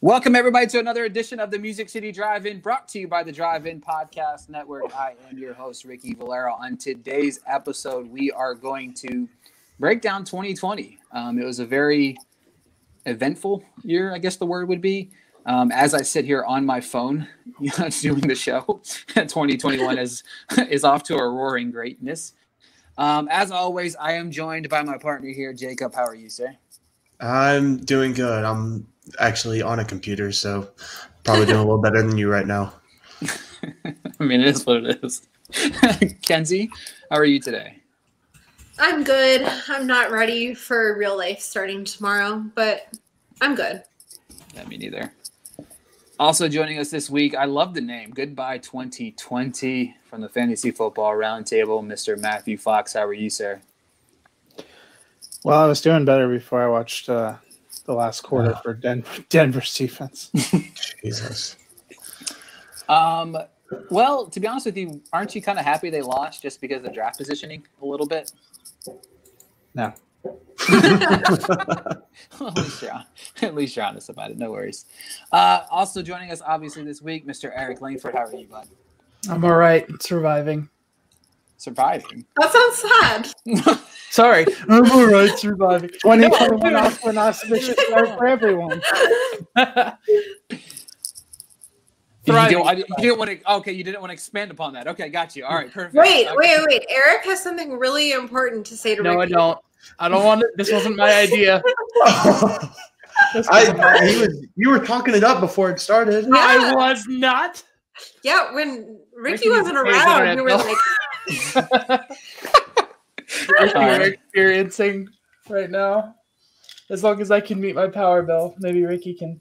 Welcome, everybody, to another edition of the Music City Drive-In, brought to you by the Drive-In Podcast Network. I am your host, Ricky Valero. On today's episode, we are going to break down 2020. It was a very eventful year, I guess the word would be. As I sit here on my phone doing the show, 2021 is off to a roaring greatness. As always, I am joined by my partner here, Jacob. How are you, sir? I'm doing good. I'm actually on a computer, so probably doing a little better than you right now. I mean, it is what it is. Kenzie, how are you today? I'm good. I'm not ready for real life starting tomorrow, but I'm good. Yeah, me neither. Also joining us this week, I love the name, Goodbye 2020, from the Fantasy Football Roundtable, Mr. Matthew Fox. How are you, sir? Well, I was doing better before I watched the last quarter for Denver's defense. Jesus. Well, to be honest with you, aren't you kind of happy they lost just because of the draft positioning a little bit? No. At least you're honest about it. No worries. Also joining us, obviously, this week, Mr. Eric Langford. How are you, bud? I'm all right. Surviving. That sounds sad. Sorry. I'm all right, surviving. 2021 off an auspicious start for everyone. You didn't want to expand upon that. Okay, got you. All right, perfect. Wait. Eric has something really important to say to Ricky. No, I don't want it. This wasn't my idea. You were talking it up before it started. Yeah. I was not. Yeah, when Ricky wasn't around, we were like... You're experiencing right now. As long as I can meet my power bill, maybe Ricky can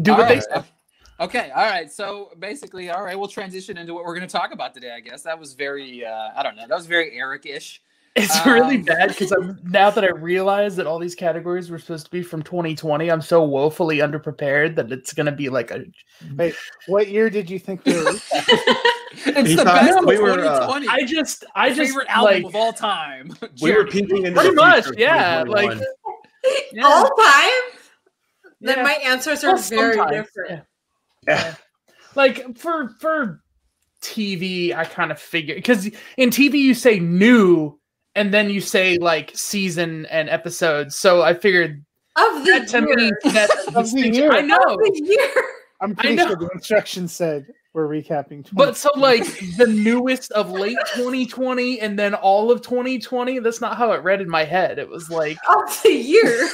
do what they say. Okay, all right. So basically, all right, we'll transition into what we're going to talk about today. I guess that was very, I don't know, that was very Eric-ish. It's really bad because now that I realize that all these categories were supposed to be from 2020, I'm so woefully underprepared that it's going to be like a... Wait, what year did you think we were? It's the best of 2020. I just favorite album of all time. We were peeking into pretty much, yeah. Like all time? Then my answers are very different. Yeah. Like for TV, I kind of figure... Because in TV, you say new... And then you say like season and episodes. So I figured of the year. I know. Of the year. I'm pretty sure the instructions said we're recapping. But so like the newest of late 2020 and then all of 2020. That's not how it read in my head. It was like of the year.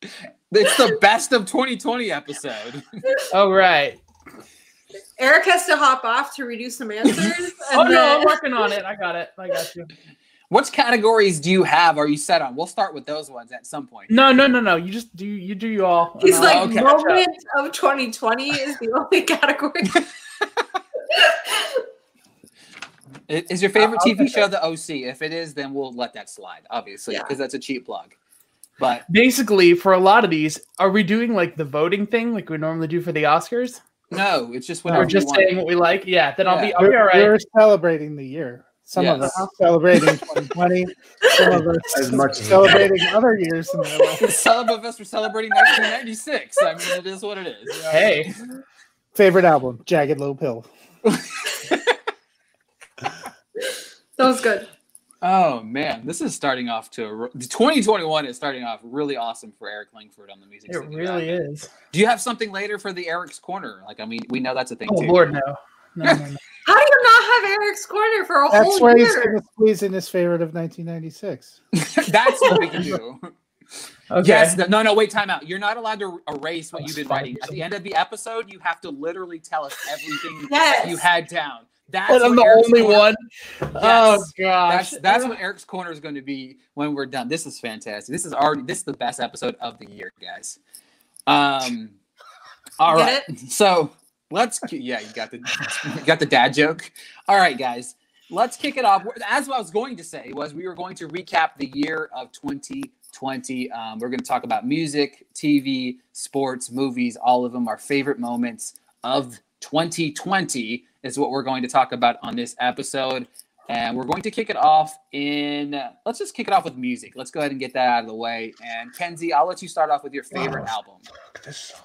It's the best of 2020 episode. Oh right. Eric has to hop off to redo some answers. I'm working on it. I got it. I got you. What categories do you have? Are you set on? We'll start with those ones at some point. No. You do you all. He's like, okay. Moment of 2020 is the only category. Is your favorite TV show the OC? If it is, then we'll let that slide, obviously, because that's a cheap plug. But basically, for a lot of these, are we doing like the voting thing like we normally do for the Oscars? No, it's just whatever. We're just saying what we like. Yeah, then I'll be all right. We're celebrating the year. Some of us celebrating 2020. Some of us celebrating other years. Some of us are celebrating 1996. I mean, it is what it is. Yeah. Hey, favorite album, Jagged Little Pill. That was good. Oh man, this is starting off 2021 is starting off really awesome for Eric Langford on the Music City. It really is. Do you have something later for the Eric's Corner? Like, I mean, we know that's a thing too. Oh Lord, no. How do you not have Eric's Corner for that's whole year? That's where he's going to squeeze in his favorite of 1996. That's what we can do. Okay. Yes. No. Wait. Time out. You're not allowed to erase what you've been writing. At the end of the episode, you have to literally tell us everything you had down. That's I'm the Eric's only corner. One. Yes. Oh gosh, that's what Eric's Corner is going to be when we're done. This is fantastic. This is the best episode of the year, guys. All right, so let's. Yeah, you got the dad joke. All right, guys, let's kick it off. As what I was going to say was we were going to recap the year of 2020. We're going to talk about music, TV, sports, movies, all of them. Our favorite moments of 2020. Is what we're going to talk about on this episode. And we're going to kick it off let's just kick it off with music. Let's go ahead and get that out of the way. And Kenzie, I'll let you start off with your favorite album. This song.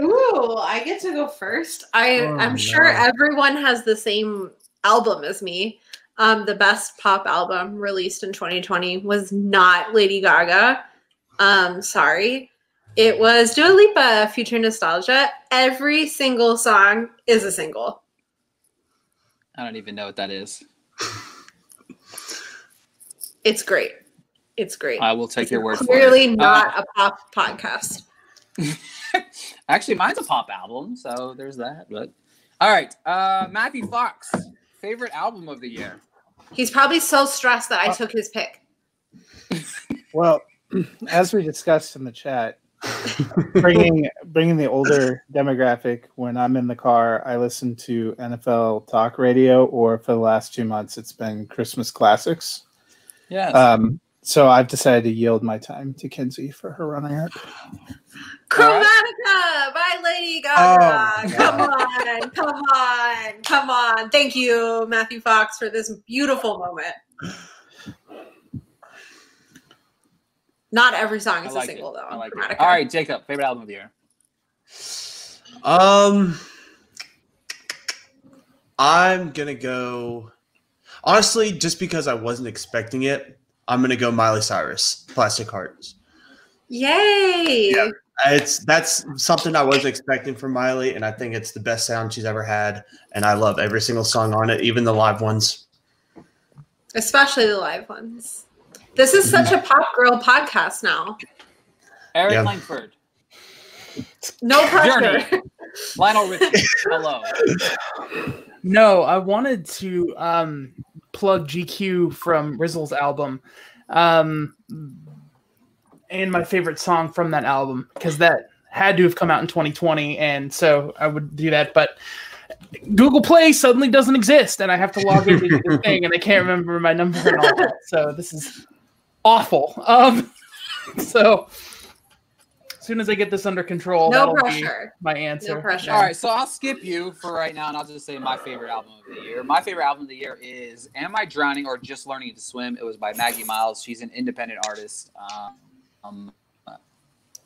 Ooh, I get to go first. I'm sure everyone has the same album as me. The best pop album released in 2020 was not Lady Gaga. Sorry. It was Dua Lipa, Future Nostalgia. Every single song is a single. I don't even know what that is. It's great. It's great. I will take your word for it. Clearly not a pop podcast. Actually, mine's a pop album, so there's that. But all right, Matthew Fox, favorite album of the year. He's probably so stressed that I took his pick. Well, as we discussed in the chat, bringing the older demographic, when I'm in the car, I listen to NFL talk radio, or for the last 2 months, it's been Christmas classics. Yes. So I've decided to yield my time to Kenzie for her runner-up. Chromatica by Lady Gaga. Oh, come on. Thank you, Matthew Fox, for this beautiful moment. Not every song is a single, though. All right, Jacob, favorite album of the year? I'm going to go... Honestly, just because I wasn't expecting it, I'm going to go Miley Cyrus, Plastic Hearts. Yay! Yeah, that's something I wasn't expecting from Miley, and I think it's the best sound she's ever had, and I love every single song on it, even the live ones. Especially the live ones. This is such a pop girl podcast now. Eric Langford. No pressure. Journey. Lionel Richie. Hello. No, I wanted to plug GQ from Rizzo's album and my favorite song from that album, because that had to have come out in 2020, and so I would do that, but Google Play suddenly doesn't exist, and I have to log into this thing, and I can't remember my number and all that, so this is awful. So as soon as I get this under control, that'll be my answer. No pressure. All right, so I'll skip you for right now, and I'll just say my favorite album of the year. My favorite album of the year is Am I Drowning or Just Learning to Swim? It was by Maggie Miles. She's an independent artist.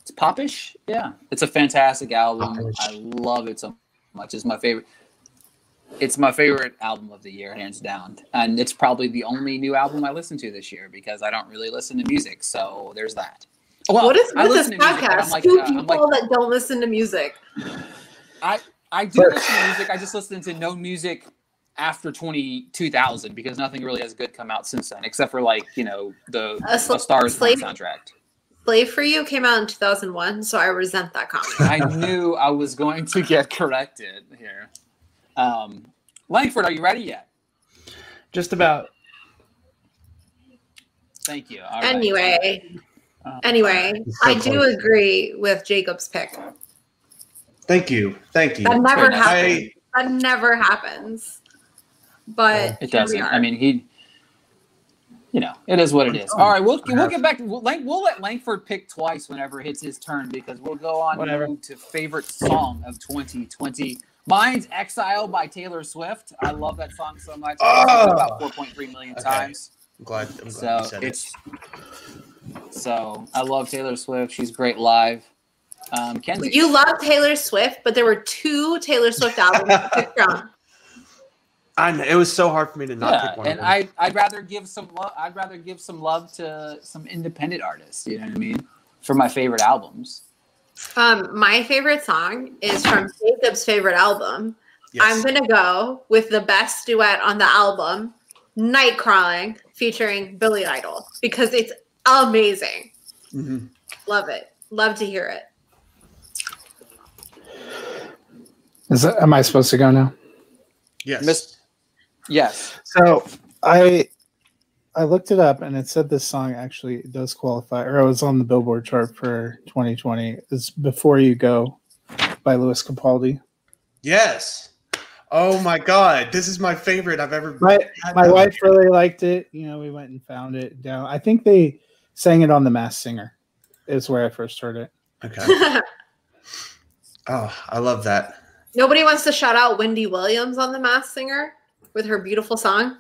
It's popish. Yeah. It's a fantastic album. Popish. I love it so much. It's my favorite album of the year, hands down. And it's probably the only new album I listened to this year, because I don't really listen to music. So there's that. Well, what is with this podcast? That don't listen to music. I do listen to music. I just listen to no music after 2000, because nothing really has good come out since then, except for the Stars soundtrack. Play For You came out in 2001, so I resent that comment. I knew I was going to get corrected here. Langford, are you ready yet? Just about. Thank you. All right. Anyway, I do agree with Jacob's pick. Thank you. That never happens. That never happens. But it doesn't. I mean, it is what it is. All right, we'll get back. We'll let Langford pick twice whenever it hits his turn, because we'll go on to favorite song of 2020. Mine's "Exile" by Taylor Swift. I love that song so much. I've heard about 4.3 million times. I'm glad you said it. So I love Taylor Swift. She's great live. Kenzie, you love Taylor Swift, but there were two Taylor Swift albums to pick from. I know, it was so hard for me to not pick one. And of them. I'd rather give some love. I'd rather give some love to some independent artists. You know what I mean? For my favorite albums. My favorite song is from Jacob's favorite album. Yes. I'm gonna go with the best duet on the album, "Night Crawling," featuring Billy Idol, because it's amazing. Mm-hmm. Love it. Love to hear it. Am I supposed to go now? Yes. Yes. So I looked it up, and it said this song actually does qualify, or it was on the Billboard chart for 2020. It's "Before You Go" by Lewis Capaldi. Yes. Oh my God, this is my favorite I've ever. My wife really liked it. We went and found it down. I think they sang it on The Masked Singer. Is where I first heard it. Okay. Oh, I love that. Nobody wants to shout out Wendy Williams on The Masked Singer with her beautiful song.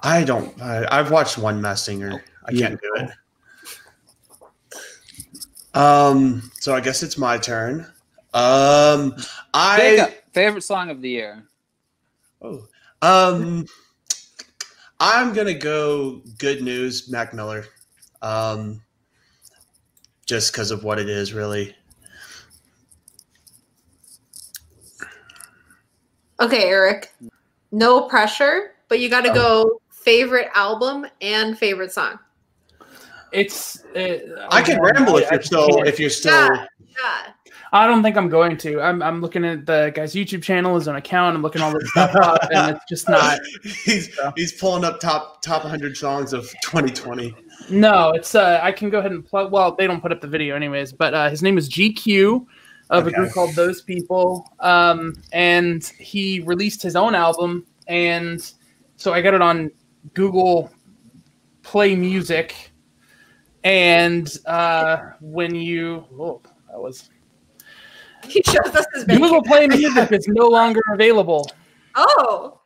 I don't. I've watched one Masked Singer. I can't do it. So I guess it's my turn. Jacob, favorite song of the year. I'm gonna go Good News, Mac Miller. Just because of what it is, really. Okay, Eric. No pressure, but you got to go favorite album and favorite song. I can ramble if you're still. Yeah. I don't think I'm going to. I'm looking at the guy's YouTube channel, his own account. I'm looking all this stuff up, and it's just not. He's pulling up top 100 songs of 2020. No, it's. I can go ahead and plug. Well, they don't put up the video anyways. But his name is GQ, of a group called Those People, and he released his own album. And so I got it on Google Play Music. And he shows us his Google Play Music is no longer available. Oh,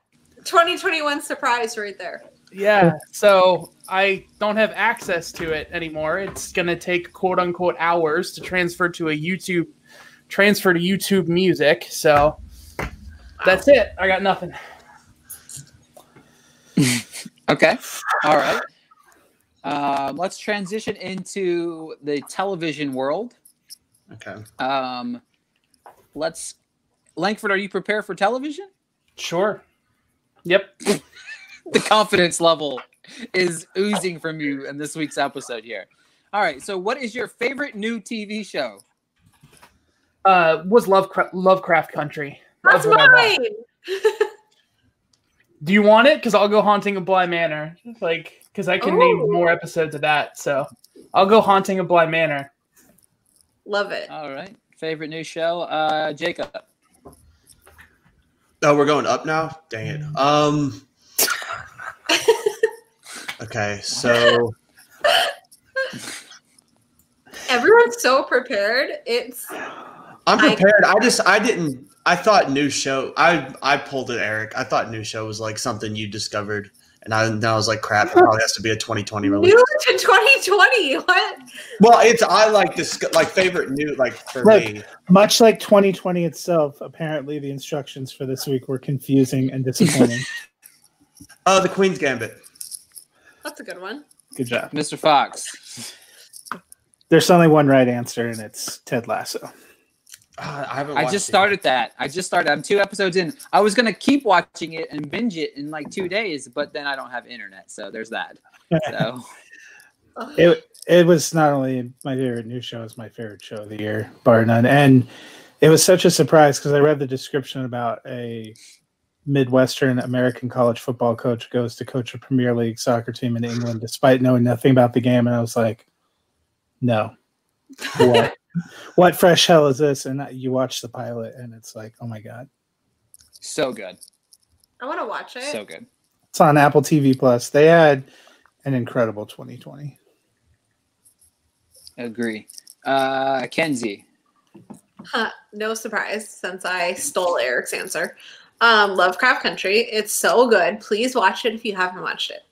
2021 surprise right there. Yeah, so I don't have access to it anymore. It's going to take quote unquote hours to transfer to YouTube Music. So that's it. I got nothing. Okay. All right. Let's transition into the television world. Okay. Langford, are you prepared for television? Sure. Yep. The confidence level is oozing from you in this week's episode here. All right. So what is your favorite new TV show? Was Lovecraft Country. That's mine. Do you want it? Because I'll go Haunting of Bly Manor. Because I can name more episodes of that. So I'll go Haunting of Bly Manor. Love it. All right. Favorite new show? Jacob. Oh, we're going up now? Dang it. Okay, so. Everyone's so prepared. I'm prepared. I thought new show. I pulled it, Eric. I thought new show was like something you discovered. And I was like, crap, it probably has to be a 2020 release. New to 2020? What? Well, favorite new, for me. Much like 2020 itself, apparently the instructions for this week were confusing and disappointing. The Queen's Gambit. That's a good one. Good job. Mr. Fox. There's only one right answer, and it's Ted Lasso. I just started. I'm 2 episodes in. I was going to keep watching it and binge it in 2 days, but then I don't have internet, so there's that. So it was not only my favorite new show, it's my favorite show of the year, bar none. And it was such a surprise because I read the description about a Midwestern American college football coach goes to coach a Premier League soccer team in England despite knowing nothing about the game. And I was like, no. What? What fresh hell is this? And you watch the pilot, and it's like, oh my god, so good! I want to watch it. So good. It's on Apple TV Plus. They had an incredible 2020. Agree, Kenzie. No surprise, since I stole Eric's answer. Lovecraft Country. It's so good. Please watch it if you haven't watched it.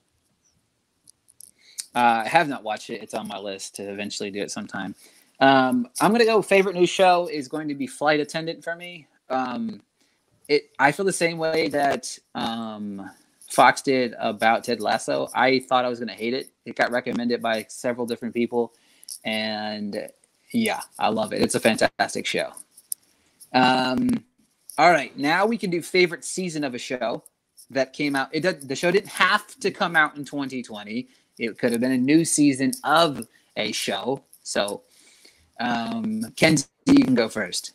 I have not watched it. It's on my list to eventually do it sometime. I'm going to go favorite new show is going to be Flight Attendant for me. I feel the same way that Fox did about Ted Lasso. I thought I was going to hate it. It got recommended by several different people. And, yeah, I love it. It's a fantastic show. All right. Now we can do favorite season of a show that came out. The show didn't have to come out in 2020. It could have been a new season of a show. So... Kenzie, you can go first.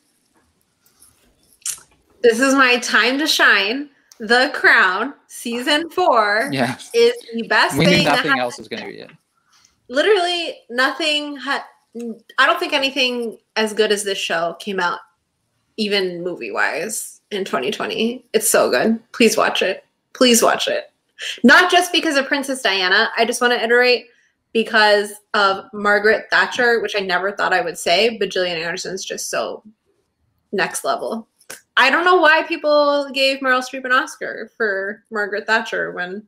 This is my time to shine. The Crown, season 4, is the best thing. We knew nothing else was going to be it. Literally nothing. I don't think anything as good as this show came out, even movie-wise, in 2020. It's so good. Please watch it. Please watch it. Not just because of Princess Diana. I just want to iterate. Because of Margaret Thatcher, which I never thought I would say, but Gillian Anderson's just so next level. I don't know why people gave Meryl Streep an Oscar for Margaret Thatcher when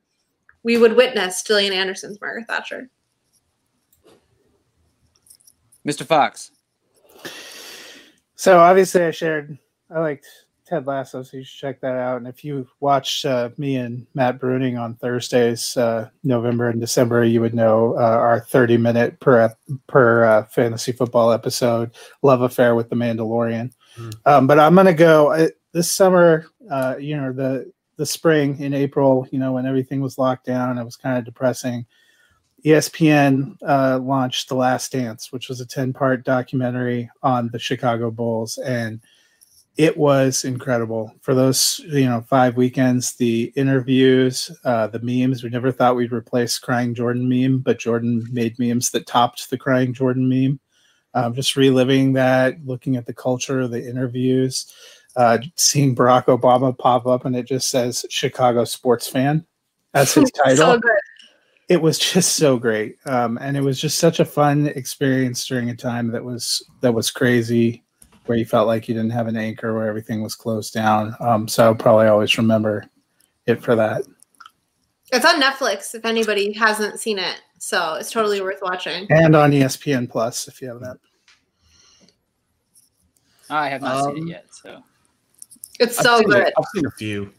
we would witness Gillian Anderson's Margaret Thatcher. Mr. Fox. So obviously I liked Ted Lasso, so you should check that out. And if you watched me and Matt Bruning on Thursdays, November and December, you would know our 30-minute per fantasy football episode, love affair with The Mandalorian. But I'm going to go this summer, the spring in April, when everything was locked down, it was kind of depressing. ESPN launched The Last Dance, which was a 10-part documentary on the Chicago Bulls, and it was incredible. For those 5 weekends, the interviews, the memes. We never thought we'd replace Crying Jordan meme, but Jordan made memes that topped the Crying Jordan meme. Just reliving that, looking at the culture, the interviews, seeing Barack Obama pop up, and it just says Chicago sports fan. That's his title. So good. It was just so great. And it was just such a fun experience during a time that was crazy, where you felt like you didn't have an anchor, where everything was closed down. So I'll probably always remember it for that. It's on Netflix if anybody hasn't seen it. So it's totally worth watching. And on ESPN Plus if you have that. I have not seen it yet. So it's so good. I've seen a few.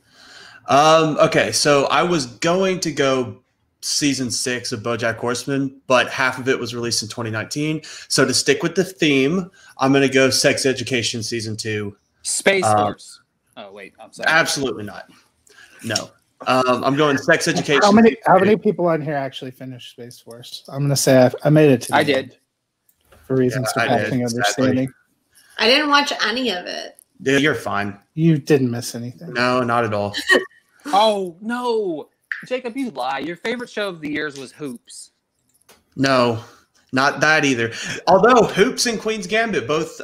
Okay, so I was going to go season 6 of BoJack Horseman, but half of it was released in 2019. So to stick with the theme, I'm going to go Sex Education season 2. Space Force. Oh wait, I'm sorry. Absolutely not. No. I'm going Sex Education. How many people on here actually finished Space Force? I'm going to say I made it to the end. For reasons surpassing understanding. I didn't watch any of it. Dude, you're fine. You didn't miss anything. No, not at all. Oh, no. Jacob, you lie. Your favorite show of the years was Hoops. No, not that either. Although Hoops and Queen's Gambit both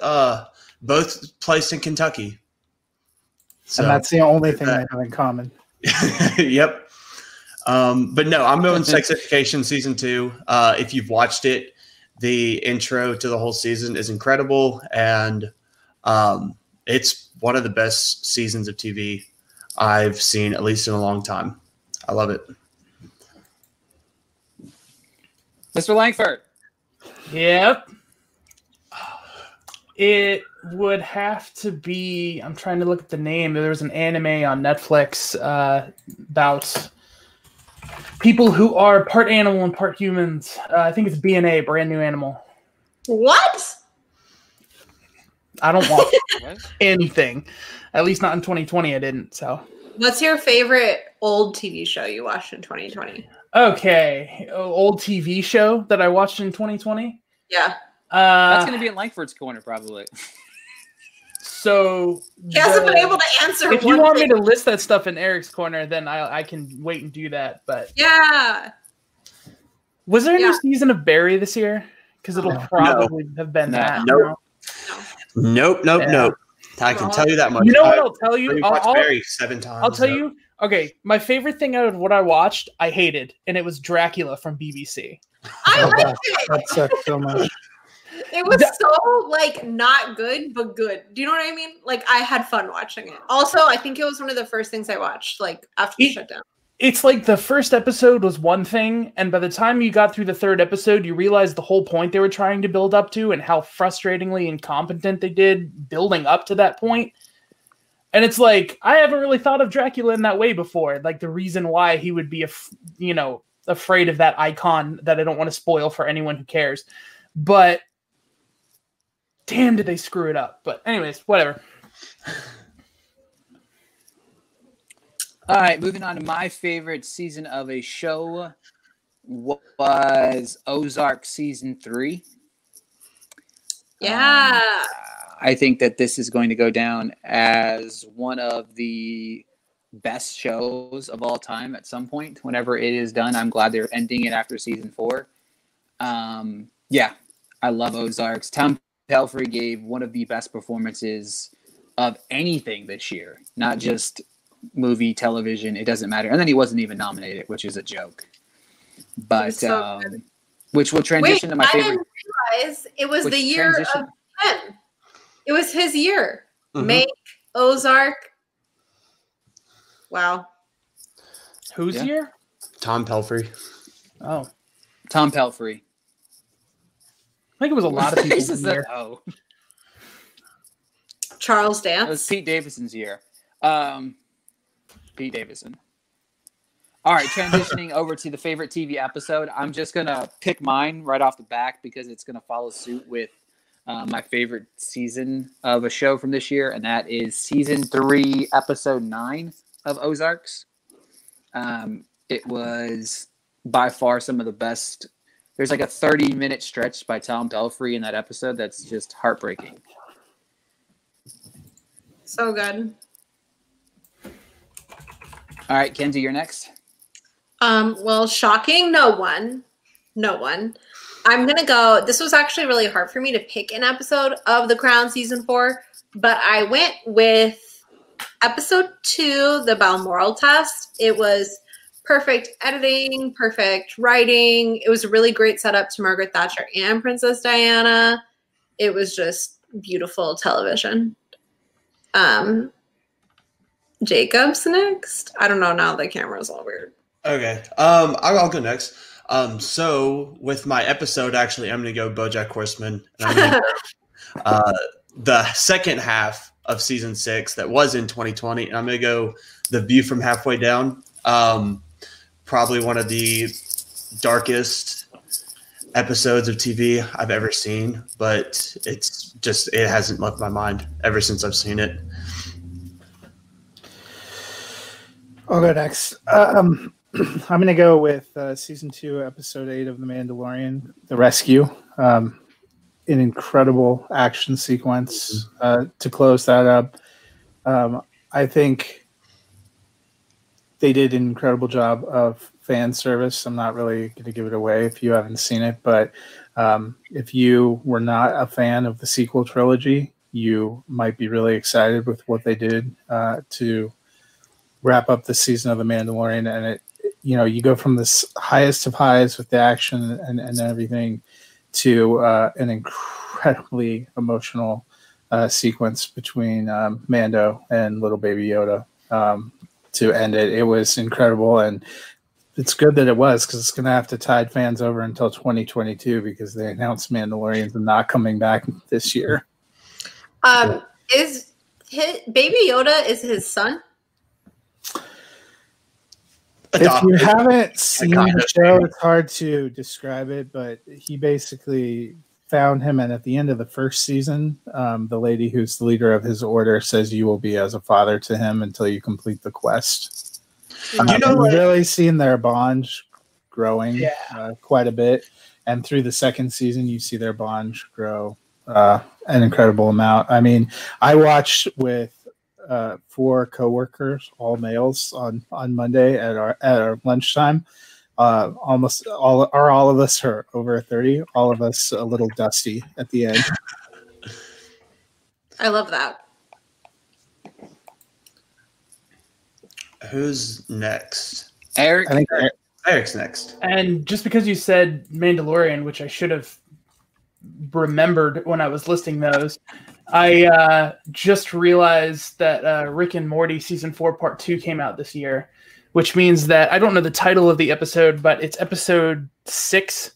placed in Kentucky. So, and that's the only thing I have in common. Yep. But no, I'm going Sex Education season 2. If you've watched it, the intro to the whole season is incredible, and it's one of the best seasons of TV I've seen, at least in a long time. I love it. Mr. Langford. Yep. It would have to be, I'm trying to look at the name. There was an anime on Netflix about people who are part animal and part humans. I think it's BNA, Brand New Animal. What? I don't watch anything. At least not in 2020, I didn't, so. What's your favorite old TV show you watched in 2020? Okay. Old TV show that I watched in 2020? Yeah. That's going to be in Langford's corner, probably. So he hasn't been able to answer. If you want me to list that stuff in Eric's corner, then I can wait and do that. But yeah. Was there a new season of Barry this year? Because it'll probably have been that. Nope. I can tell you that much. You know what I'll tell you? I'll watch Barry 7 times. I'll tell you. Okay, my favorite thing out of what I watched, I hated, and it was Dracula from BBC. I liked it. That sucked so much. It was so not good, but good. Do you know what I mean? I had fun watching it. Also, I think it was one of the first things I watched after the shutdown. It's the first episode was one thing, and by the time you got through the 3rd episode, you realized the whole point they were trying to build up to and how frustratingly incompetent they did building up to that point. And it's I haven't really thought of Dracula in that way before. The reason why he would be, afraid of that icon that I don't want to spoil for anyone who cares. But damn, did they screw it up. But anyways, whatever. All right, moving on to my favorite season of a show was Ozark season 3. Yeah. I think that this is going to go down as one of the best shows of all time at some point. Whenever it is done, I'm glad they're ending it after season 4. Yeah, I love Ozarks. Tom Pelphrey gave one of the best performances of anything this year, not just movie, television, it doesn't matter. And then he wasn't even nominated, which is a joke. But which will transition to my favorite. I didn't realize it was the year of him. It was his year. Mm-hmm. Make, Ozark. Wow. Whose year? Tom Pelphrey. Oh, Tom Pelphrey. I think it was a lot of people there. Oh. Charles Dance. It was Pete Davidson's year. Pete Davidson. All right, transitioning over to the favorite TV episode. I'm just going to pick mine right off the back because it's going to follow suit with my favorite season of a show from this year, and that is Season 3, Episode 9 of Ozarks. It was by far some of the best. There's like a 30-minute stretch by Tom Pelphrey in that episode that's just heartbreaking. So good. All right, Kenzie, you're next. Well, shocking, no one. I'm going to go, this was actually really hard for me to pick an episode of The Crown Season 4, but I went with Episode 2, the Balmoral Test. It was perfect editing, perfect writing. It was a really great setup to Margaret Thatcher and Princess Diana. It was just beautiful television. Jacob's next. I don't know, now the camera's all weird. Okay, I'll go next. So with my episode, actually, I'm going to go BoJack Horseman. And I'm gonna go, the second half of season 6 that was in 2020, and I'm going to go The View from Halfway Down. Probably one of the darkest episodes of TV I've ever seen, but it's just, it hasn't left my mind ever since I've seen it. I'll go next. I'm going to go with Season 2, Episode 8 of The Mandalorian, The Rescue. An incredible action sequence to close that up. I think they did an incredible job of fan service. I'm not really going to give it away if you haven't seen it, but if you were not a fan of the sequel trilogy, you might be really excited with what they did to wrap up the season of The Mandalorian. And it, you know, you go from this highest of highs with the action and everything to an incredibly emotional sequence between Mando and little baby Yoda to end it. It was incredible, and it's good that it was, because it's going to have to tide fans over until 2022 because they announced Mandalorians are not coming back this year. Is his, baby Yoda is his son? Adopted. If you haven't seen the show, it's hard to describe it, but he basically found him, and at the end of the first season, the lady who's the leader of his order says, "You will be as a father to him until you complete the quest." You know, we've really seen their bond growing quite a bit, and through the second season, you see their bond grow an incredible amount. I mean, I watched with 4 coworkers, all males, on Monday at our lunchtime. Almost all of us are over 30. All of us a little dusty at the end. I love that. Who's next? Eric. I think Eric's next. And just because you said Mandalorian, which I should have remembered when I was listing those, I just realized that Rick and Morty Season 4 Part 2 came out this year, which means that I don't know the title of the episode, but it's Episode 6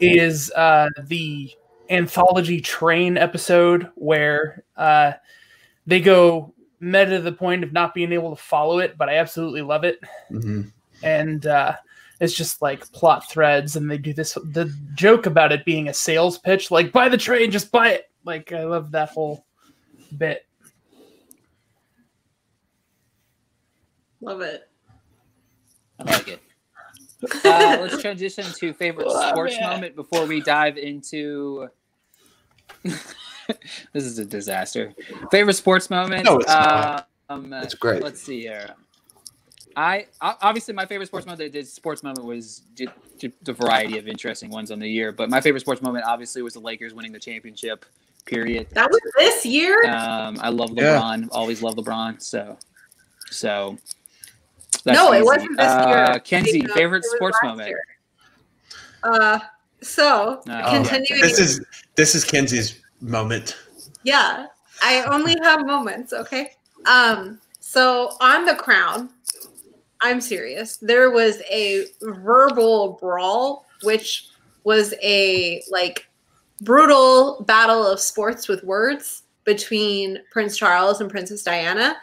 is the anthology train episode where they go meta to the point of not being able to follow it, but I absolutely love it. Mm-hmm. And it's just like plot threads, and they do this, the joke about it being a sales pitch, like buy the train, just buy it. Like, I love that whole bit. Love it. I like it. Let's transition to favorite sports moment before we dive into... This is a disaster. Favorite sports moment? No, it's not. It's great. Let's see here. Obviously, my favorite sports moment, was the variety of interesting ones on the year. But my favorite sports moment, obviously, was the Lakers winning the championship, period. That was this year? I love LeBron. Yeah. Always love Lebron. So that's no, easy. It wasn't this year. Kenzie, favorite sports moment? Year. Continuing. This is Kenzie's moment. Yeah. I only have moments, okay? So on The Crown... I'm serious. There was a verbal brawl, which was a like brutal battle of sports with words between Prince Charles and Princess Diana.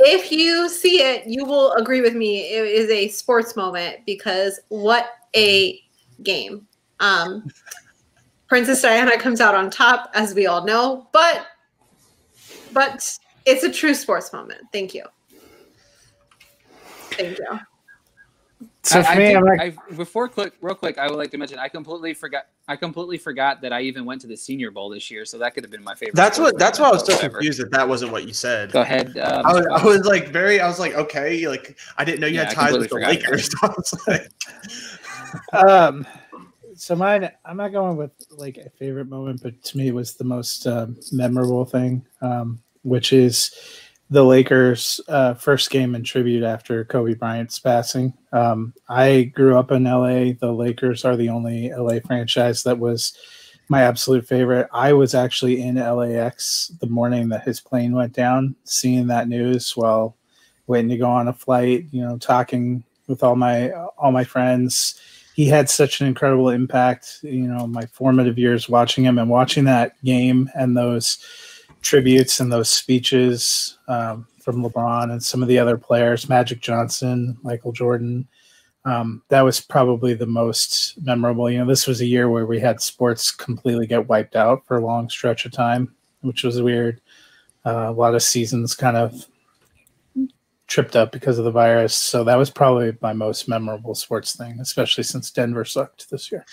If you see it, you will agree with me. It is a sports moment because what a game. Princess Diana comes out on top, as we all know, but it's a true sports moment. Thank you. Thank you. So for me, real quick, I would like to mention I completely forgot that I even went to the Senior Bowl this year, so that could have been my favorite. That's why I was so confused that that wasn't what you said. Go ahead. I was like, okay, like I didn't know you had ties with the Lakers. I was like, so mine, I'm not going with like a favorite moment, but to me it was the most memorable thing, which is the Lakers' first game in tribute after Kobe Bryant's passing. I grew up in LA. The Lakers are the only LA franchise that was my absolute favorite. I was actually in LAX the morning that his plane went down, seeing that news while waiting to go on a flight, you know, talking with all my friends. He had such an incredible impact, you know, my formative years watching him and watching that game and those tributes and those speeches from LeBron and some of the other players, Magic Johnson, Michael Jordan. That was probably the most memorable. You know, this was a year where we had sports completely get wiped out for a long stretch of time, which was weird. A lot of seasons kind of tripped up because of the virus. So that was probably my most memorable sports thing, especially since Denver sucked this year.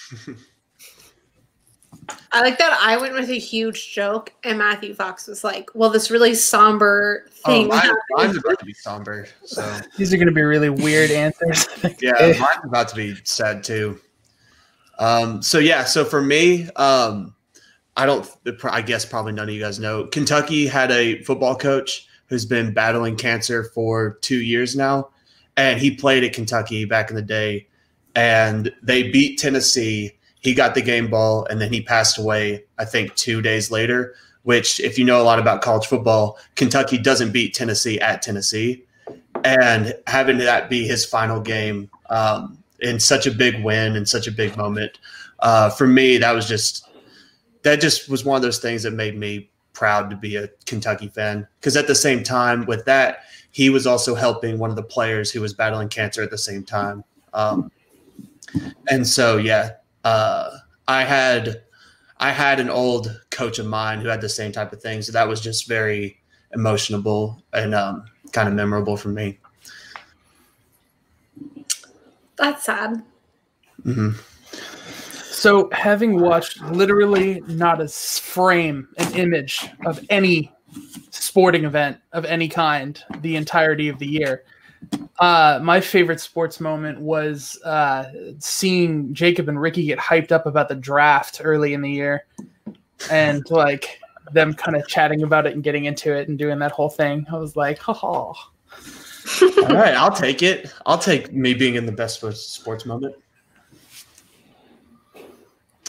I like that I went with a huge joke, and Matthew Fox was like, well, this really somber thing. Mine's about to be somber. So. These are going to be really weird answers. Yeah, mine's about to be sad too. So for me, I guess probably none of you guys know, Kentucky had a football coach who's been battling cancer for 2 years now, and he played at Kentucky back in the day, and they beat Tennessee. He got the game ball, and then he passed away, I think, 2 days later, which if you know a lot about college football, Kentucky doesn't beat Tennessee at Tennessee. And having that be his final game in such a big win and such a big moment, for me, that was one of those things that made me proud to be a Kentucky fan. Because at the same time with that, he was also helping one of the players who was battling cancer at the same time. I had an old coach of mine who had the same type of thing. So that was just very emotional and kind of memorable for me. That's sad. Mm-hmm. So having watched literally not a frame, an image of any sporting event of any kind, the entirety of the year, my favorite sports moment was seeing Jacob and Ricky get hyped up about the draft early in the year and like them kind of chatting about it and getting into it and doing that whole thing. I was like, ha. All right, I'll take it. I'll take me being in the best sports moment.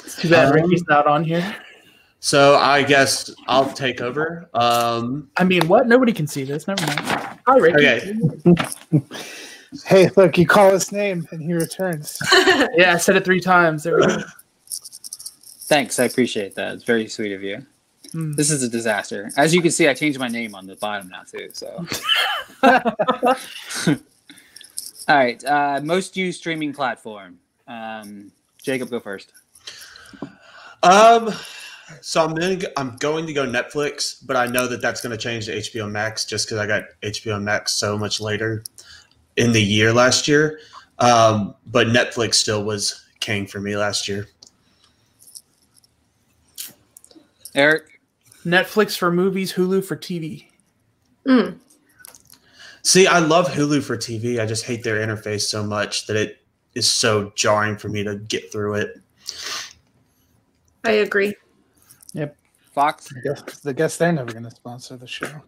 It's too bad Ricky's not on here. So I guess I'll take over. What? Nobody can see this. Never mind. Hi, Ricky. Okay. Hey, look, you call his name and he returns. Yeah, I said it 3 times. There we go. Thanks. I appreciate that. It's very sweet of you. Mm. This is a disaster. As you can see, I changed my name on the bottom now, too. So, all right. Most used streaming platform. Jacob, go first. So I'm going to go Netflix, but I know that that's going to change to HBO Max just because I got HBO Max so much later in the year last year. But Netflix still was king for me last year. Eric? Netflix for movies, Hulu for TV. Mm. See, I love Hulu for TV. I just hate their interface so much that it is so jarring for me to get through it. I agree. Yep. Fox. I guess they're never going to sponsor the show.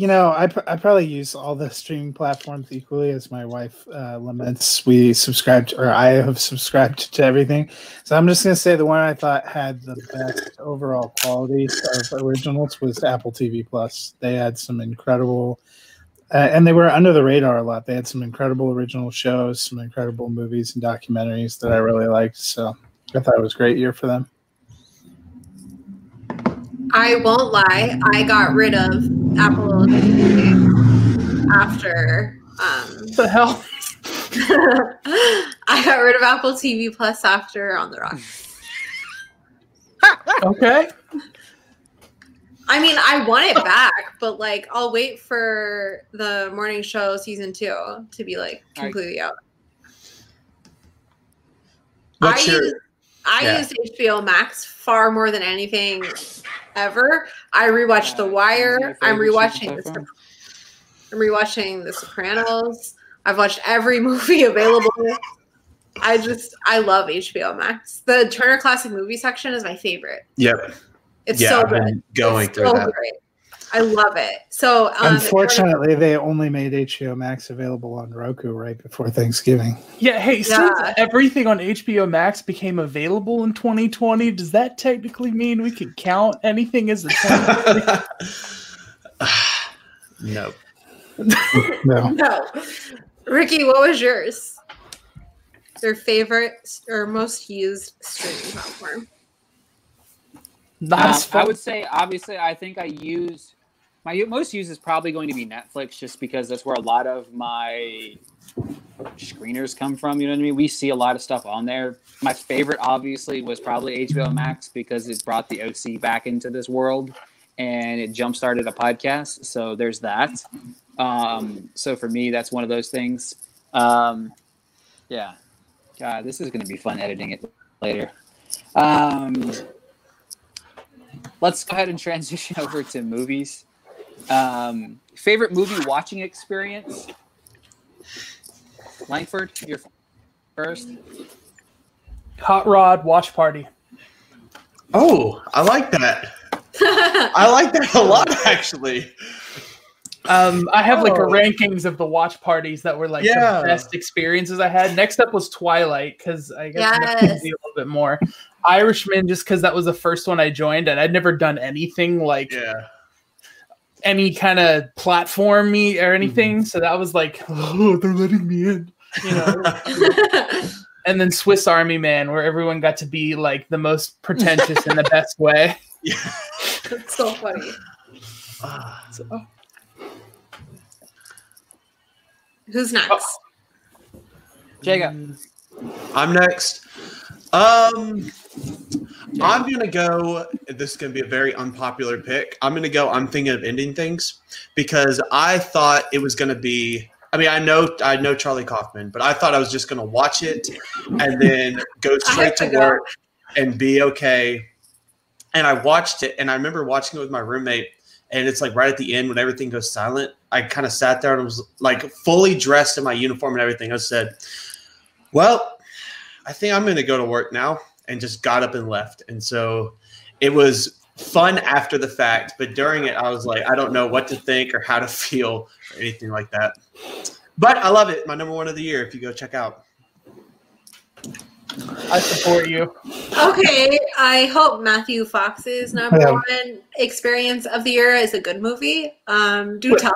You know, I probably use all the streaming platforms equally, as my wife laments. We subscribed, or I have subscribed to everything. So I'm just going to say the one I thought had the best overall quality of originals was Apple TV+. They had some incredible, and they were under the radar a lot. They had some incredible original shows, some incredible movies and documentaries that I really liked. So I thought it was a great year for them. I won't lie, I got rid of Apple TV after the hell. I got rid of Apple TV Plus after On the Rocks. Okay. I mean, I want it back, but like, I'll wait for the morning show season 2 to be like completely out. I use HBO Max far more than anything ever. I rewatched The Wire. I'm rewatching The Sopranos. I've watched every movie available. I love HBO Max. The Turner Classic Movie section is my favorite. Yep. It's so good. I love it. So unfortunately, they only made HBO Max available on Roku right before Thanksgiving. Yeah, hey, since everything on HBO Max became available in 2020, does that technically mean we could count anything as a No. No. Ricky, what was yours? Your favorite or most used streaming platform? I would say, obviously, I think I use... My most use is probably going to be Netflix, just because that's where a lot of my screeners come from. You know what I mean? We see a lot of stuff on there. My favorite, obviously, was probably HBO Max, because it brought the OC back into this world and it jump-started a podcast. So there's that. So for me, that's one of those things. Yeah. God, this is going to be fun editing it later. Let's go ahead and transition over to movies. Favorite movie watching experience? Langford, you're first. Hot Rod Watch Party. Oh, I like that. I like that a lot, actually. I have like a rankings of the watch parties that were like the best experiences I had. Next up was Twilight, because I guess I need to see a little bit more. Irishman, just because that was the first one I joined, and I'd never done anything like... Yeah. Any kind of platform me or anything. Mm-hmm. So that was like, oh, they're letting me in, you know. And then Swiss Army Man, where everyone got to be like the most pretentious in the best way. Yeah. That's so funny. Who's next? Oh. Jacob. I'm next. I'm going to go, this is going to be a very unpopular pick. I'm Thinking of Ending Things, because I thought it was going to be, I know Charlie Kaufman, but I thought I was just going to watch it and then go straight to work and be okay. And I watched it, and I remember watching it with my roommate, and it's like right at the end when everything goes silent, I kind of sat there and was like fully dressed in my uniform and everything. I said, well, I think I'm going to go to work now, and just got up and left. And so it was fun after the fact, but during it, I was like, I don't know what to think or how to feel or anything like that. But I love it. My #1 of the year, if you go check out. I support you. Okay. I hope Matthew Fox's #1 experience of the year is a good movie. Tell.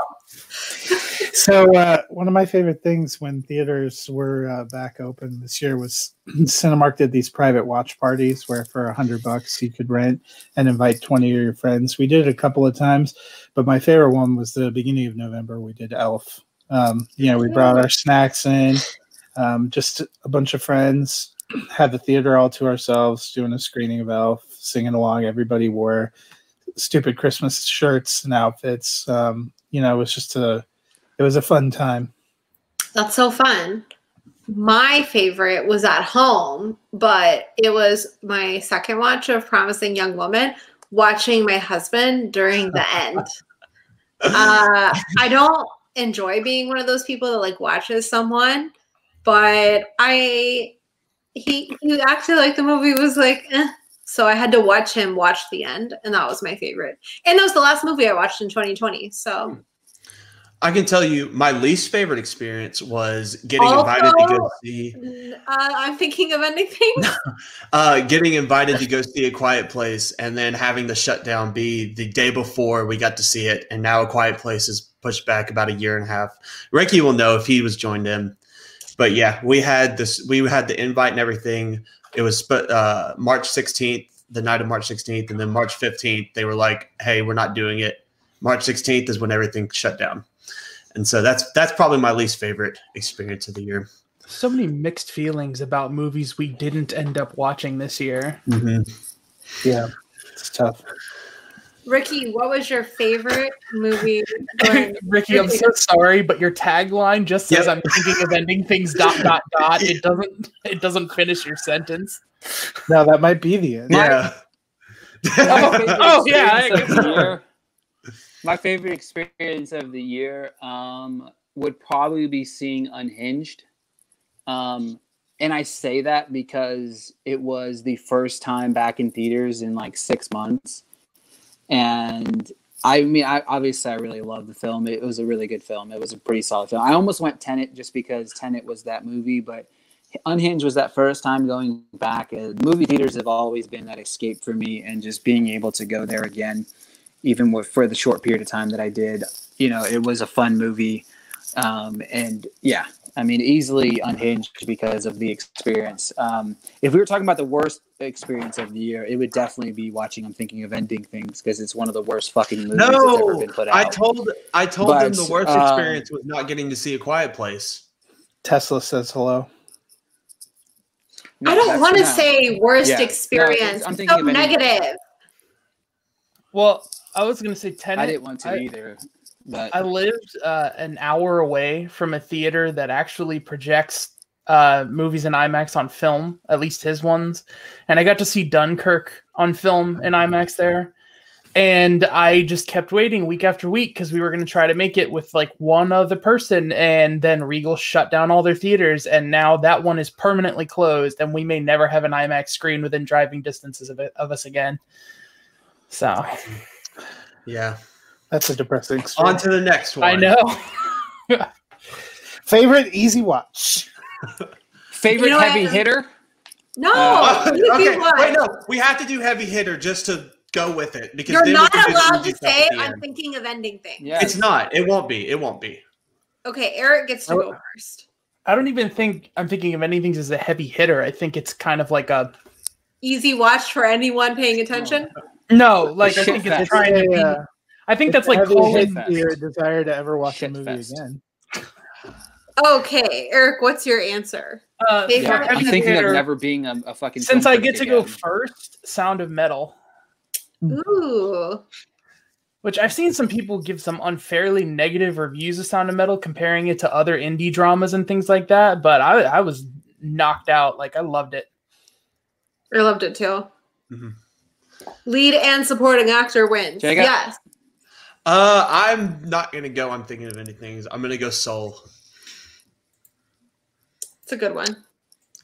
So one of my favorite things when theaters were back open this year was Cinemark did these private watch parties where for $100 you could rent and invite 20 of your friends. We did it a couple of times, but my favorite one was the beginning of November. We did Elf. We brought our snacks in, just a bunch of friends, had the theater all to ourselves, doing a screening of Elf, singing along. Everybody wore stupid Christmas shirts and outfits. It was just a fun time. That's so fun. My favorite was at home, but it was my second watch of Promising Young Woman, watching my husband during the end. I don't enjoy being one of those people that like watches someone, but he acted like the movie was like, eh. So I had to watch him watch the end, and that was my favorite. And that was the last movie I watched in 2020. So I can tell you my least favorite experience was getting invited to go see. I'm thinking of anything. Getting invited to go see A Quiet Place and then having the shutdown be the day before we got to see it. And now A Quiet Place is pushed back about a year and a half. Ricky will know if he was joined in. But yeah, we had this. We had the invite and everything. It was March 16th, the night of March 16th. And then March 15th, they were like, hey, we're not doing it. March 16th is when everything shut down. And so that's probably my least favorite experience of the year. So many mixed feelings about movies we didn't end up watching this year. Mm-hmm. Yeah, it's tough. Ricky, what was your favorite movie? Ricky, I'm so sorry, but your tagline just says, "I'm thinking of ending things." ... It doesn't finish your sentence. No, that might be the end. Yeah. My favorite experience of the year would probably be seeing Unhinged. And I say that because it was the first time back in theaters in like 6 months. And I mean, obviously I really loved the film. It was a really good film. It was a pretty solid film. I almost went Tenet just because Tenet was that movie, but Unhinged was that first time going back. Movie theaters have always been that escape for me, and just being able to go there again, even for the short period of time that I did, you know, it was a fun movie. And yeah, I mean, easily Unhinged because of the experience. If we were talking about the worst experience of the year, it would definitely be watching I'm Thinking of Ending Things, because it's one of the worst fucking movies that's ever been put out. I told them the worst experience was not getting to see A Quiet Place. Tesla says hello. No, I don't want to say worst experience. No, I'm so negative. Well, I was going to say Tenet. I didn't want to either. But I lived an hour away from a theater that actually projects movies in IMAX on film, at least his ones. And I got to see Dunkirk on film in IMAX there. And I just kept waiting week after week because we were going to try to make it with like one other person. And then Regal shut down all their theaters. And now that one is permanently closed. And we may never have an IMAX screen within driving distances of us again. So, yeah, that's a depressing story. On to the next one. I know. Favorite easy watch. Favorite heavy hitter. No. Okay. Wait, no. We have to do heavy hitter just to go with it, because you're not allowed to say I'm thinking of ending things. Yeah. It's not. It won't be. Okay, Eric gets to go first. I don't even think I'm thinking of anything as a heavy hitter. I think it's kind of like a easy watch for anyone paying attention. Oh. No, like I think it's trying to be. I think that's like calling your desire to ever watch a movie again. Okay, Eric, what's your answer? I'm thinking of never being a fucking. Since I get to go first, Sound of Metal. Ooh. Which I've seen some people give some unfairly negative reviews of Sound of Metal, comparing it to other indie dramas and things like that. But I was knocked out. Like I loved it. I loved it too. Mm-hmm. Lead and supporting actor wins. Jacob? Yes. I'm not going to go I'm Thinking of Anything. I'm going to go Soul. It's a good one.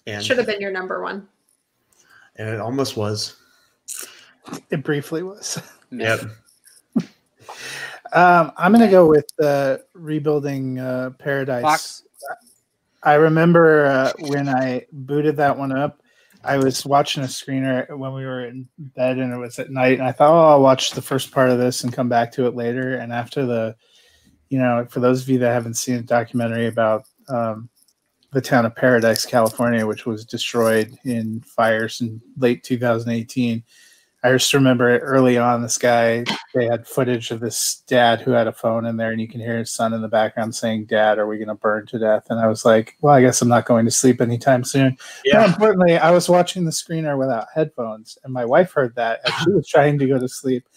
And should have been your number one. And it almost was. It briefly was. Yep. I'm going to go with Rebuilding Paradise. Fox. I remember when I booted that one up, I was watching a screener when we were in bed, and it was at night, and I thought, I'll watch the first part of this and come back to it later. And after for those of you that haven't seen a documentary about the town of Paradise, California, which was destroyed in fires in late 2018, I just remember early on they had footage of this dad who had a phone in there, and you can hear his son in the background saying, "Dad, are we going to burn to death?" And I was like, well, I guess I'm not going to sleep anytime soon. Yeah. More importantly, I was watching the screener without headphones, and my wife heard that as she was trying to go to sleep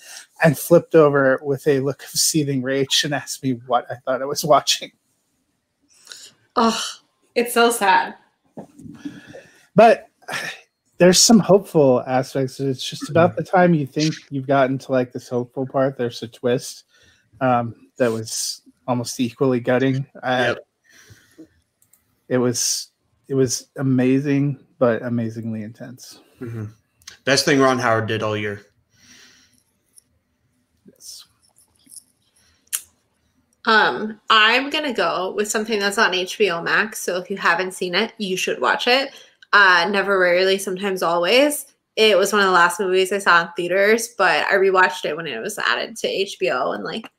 and flipped over with a look of seething rage and asked me what I thought I was watching. Oh, it's so sad. But there's some hopeful aspects. It's just about the time you think you've gotten to like this hopeful part, there's a twist that was almost equally gutting. It was amazing, but amazingly intense. Mm-hmm. Best thing Ron Howard did all year. Yes. I'm going to go with something that's on HBO Max. So if you haven't seen it, you should watch it. Never, rarely, sometimes, always. It was one of the last movies I saw in theaters, but I rewatched it when it was added to HBO, and like,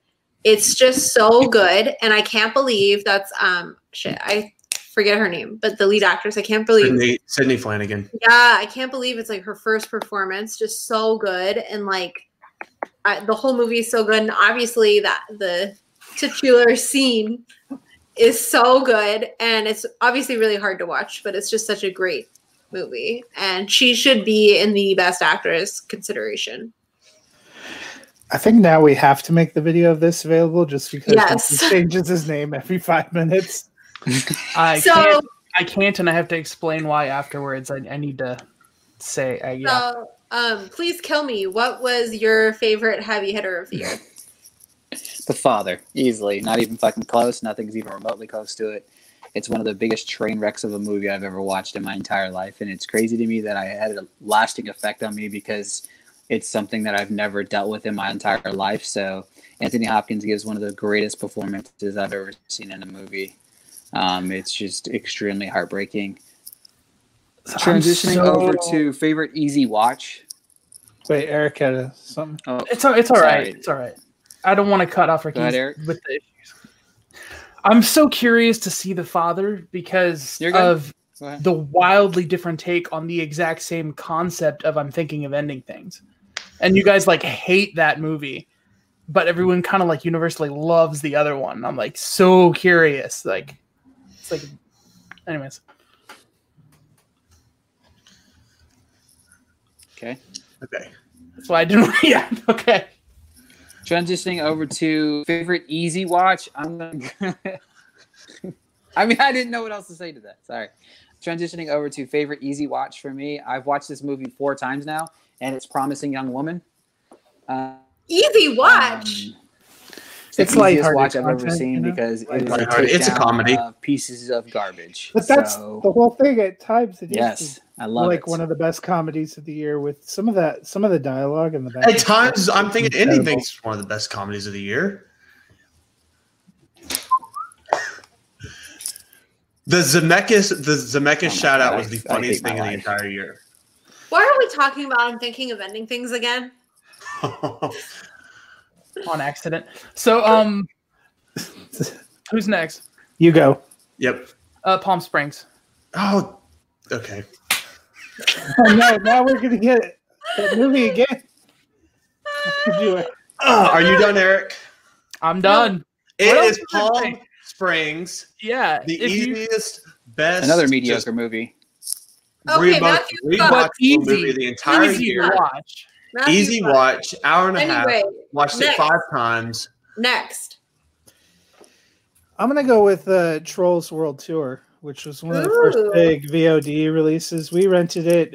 it's just so good. And I can't believe that's, I forget her name, but the lead actress, I can't believe. Sydney Flanagan. Yeah. I can't believe it's like her first performance, just so good. And like, the whole movie is so good. And obviously the titular scene is so good, and it's obviously really hard to watch, but it's just such a great movie, and she should be in the best actress consideration. I think now we have to make the video of this available, just because he changes his name every 5 minutes. I can't, and I have to explain why afterwards. I need to say, yeah. So, please kill me. What was your favorite heavy hitter of the year? The Father, easily. Not even fucking close. Nothing's even remotely close to it. It's one of the biggest train wrecks of a movie I've ever watched in my entire life, and it's crazy to me that I had a lasting effect on me, because it's something that I've never dealt with in my entire life. So Anthony Hopkins gives one of the greatest performances I've ever seen in a movie. It's just extremely heartbreaking. Transitioning over to favorite easy watch. Wait, Eric had something. Oh, it's all right. Sorry. It's all right. I don't want to cut off Ricky's with the issues. I'm so curious to see The Father because of the wildly different take on the exact same concept of I'm thinking of ending things. And you guys like hate that movie, but everyone kind of like universally loves the other one. I'm like so curious. Like, it's like, anyways. Okay. That's why I didn't. Yeah. Okay. Transitioning over to favorite easy watch. I mean, I didn't know what else to say to that. Sorry. Transitioning over to favorite easy watch for me. I've watched this movie 4 times now, and it's Promising Young Woman. Easy watch. It's like the easiest watch I've ever seen, you know? Because it's a comedy of pieces of garbage. But that's the whole thing at times. Yes, I love it. Like one of the best comedies of the year, with some of the dialogue in the back. At times, I'm thinking anything's one of the best comedies of the year. The Zemeckis shout out was the funniest thing in the entire year. Why are we talking about I'm thinking of ending things again? On accident. So, who's next? You go. Yep. Palm Springs. Oh, okay. Oh, no, now we're gonna get that movie again. Are you done, Eric? I'm done. It is Palm Springs. Yeah, the easiest, best, another mediocre movie. Okay, rewatchable movie the entire year. Watch. Matthew easy Fox. Watch, hour and a half. Watched it 5 times. Next. I'm going to go with Trolls World Tour, which was one of the first big VOD releases. We rented it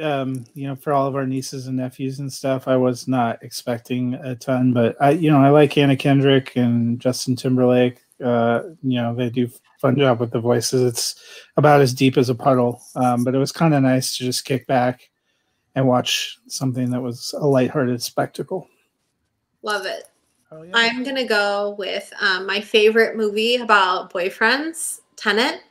for all of our nieces and nephews and stuff. I was not expecting a ton, but I like Anna Kendrick and Justin Timberlake. They do a fun job with the voices. It's about as deep as a puddle, but it was kind of nice to just kick back and watch something that was a lighthearted spectacle. Love it. Oh, yeah. I'm going to go with my favorite movie about boyfriends, Tenet.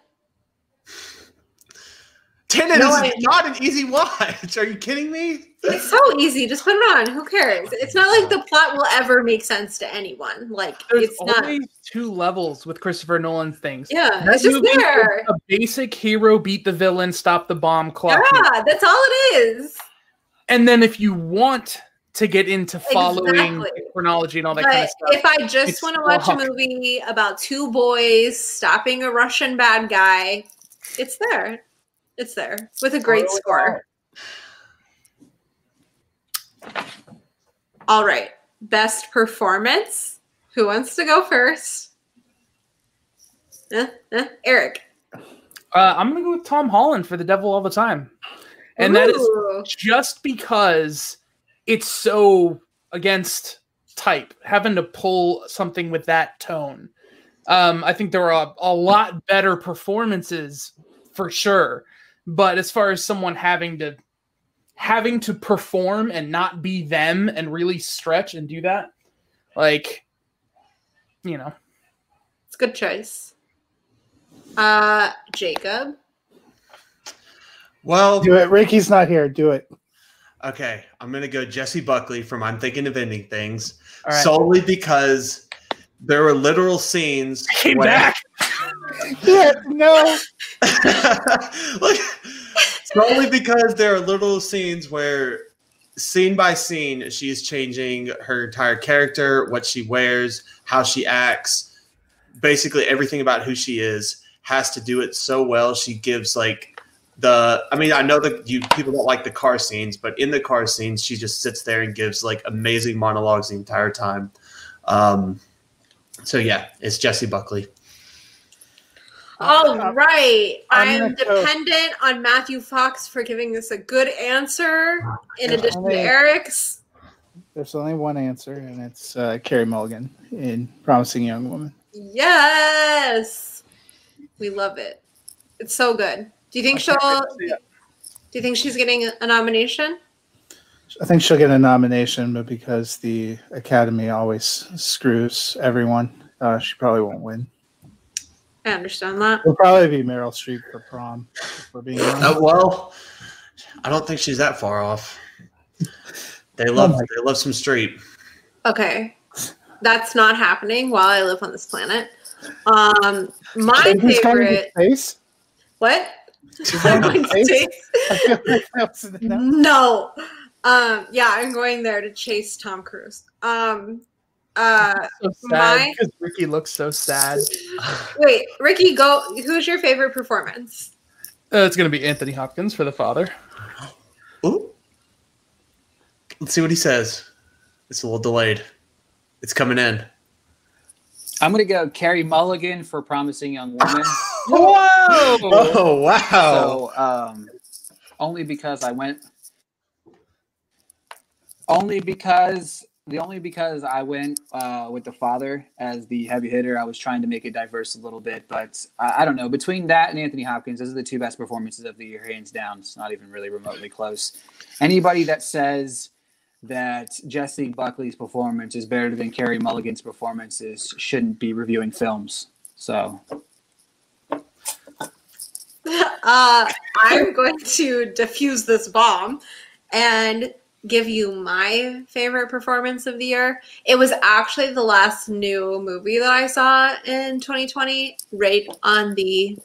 Tenet is not an easy watch. Are you kidding me? It's so easy. Just put it on. Who cares? It's not like the plot will ever make sense to anyone. Like, There's 2 levels with Christopher Nolan's things. Yeah, it's just there. A basic hero beat the villain, stop the bomb clock. Yeah, that's all it is. And then if you want to get into following chronology and all that kind of stuff. If I just want to watch a movie about 2 boys stopping a Russian bad guy, it's there. It's there with a great score. All right. Best performance. Who wants to go first? Eric. I'm going to go with Tom Holland for The Devil All the Time. And that is just because it's so against type, having to pull something with that tone. I think there are a lot better performances for sure. But as far as someone having to perform and not be them and really stretch and do that, like, good choice. Jacob. Well, do it. Ricky's not here. Do it. Okay, I'm gonna go Jesse Buckley from I'm Thinking of Ending Things, right, solely because there were literal scenes. I came back. Yeah, no. Look, solely because there are literal scenes where, scene by scene, she's changing her entire character, what she wears, how she acts, basically everything about who she is has to do it so well. She gives like. I mean, I know that you people don't like the car scenes, but in the car scenes, she just sits there and gives like amazing monologues the entire time. So yeah, it's Jesse Buckley. All right, I'm dependent on Matthew Fox for giving us a good answer in addition to Eric's. There's only one answer, and it's Carey Mulligan in Promising Young Woman. Yes, we love it. It's so good. Do you think do you think she's getting a nomination? I think she'll get a nomination, but because the Academy always screws everyone, she probably won't win. I understand that. It'll probably be Meryl Streep for Prom. For being well, I don't think she's that far off. They love some Streep. Okay, that's not happening while I live on this planet. My favorite. What? No. Yeah, I'm going there to chase Tom Cruise. So sad, because Ricky looks so sad. Wait, Ricky, who's your favorite performance? It's gonna be Anthony Hopkins for the father. Ooh. Let's see what he says. It's a little delayed. It's coming in. I'm gonna go Carey Mulligan for Promising Young Woman. Whoa! Oh, wow. So, only because I went with the father as the heavy hitter. I was trying to make it diverse a little bit, but I don't know. Between that and Anthony Hopkins, those are the two best performances of the year, hands down. It's not even really remotely close. Anybody that says that Jesse Buckley's performance is better than Carey Mulligan's performances shouldn't be reviewing films. So... I'm going to defuse this bomb and give you my favorite performance of the year. It was actually the last new movie that I saw in 2020, right on the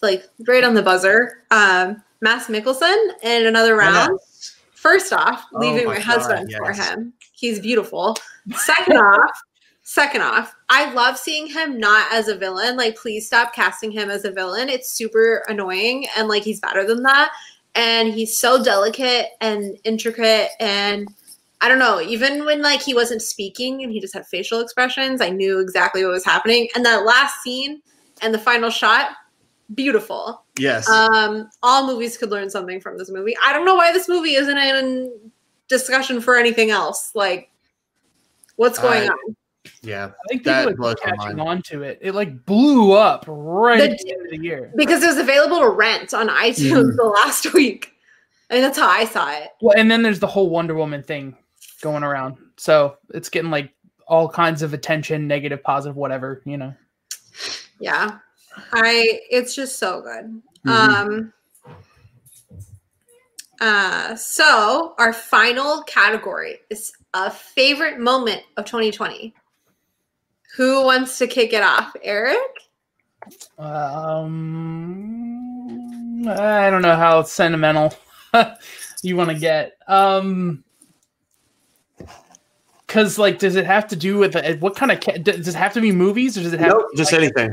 buzzer. Mads Mikkelsen in Another Round. First off, leaving my husband for him. He's beautiful. Second off, I love seeing him not as a villain. Like, please stop casting him as a villain. It's super annoying, and, like, he's better than that. And he's so delicate and intricate, and I don't know. Even when, like, he wasn't speaking and he just had facial expressions, I knew exactly what was happening. And that last scene and the final shot, beautiful. Yes. All movies could learn something from this movie. I don't know why this movie isn't in discussion for anything else. Like, what's going on? Yeah, I think people were catching on to it. It like blew up right at the end of the year because it was available to rent on iTunes the last week. I mean, that's how I saw it. Well, and then there's the whole Wonder Woman thing going around, so it's getting like all kinds of attention, negative, positive, whatever, you know. Yeah, it's just so good. Mm-hmm. So our final category is a favorite moment of 2020. Who wants to kick it off, Eric? I don't know how sentimental you want to get. Because, like, does it have to do with what kind of? Does it have to be movies, or does it have just anything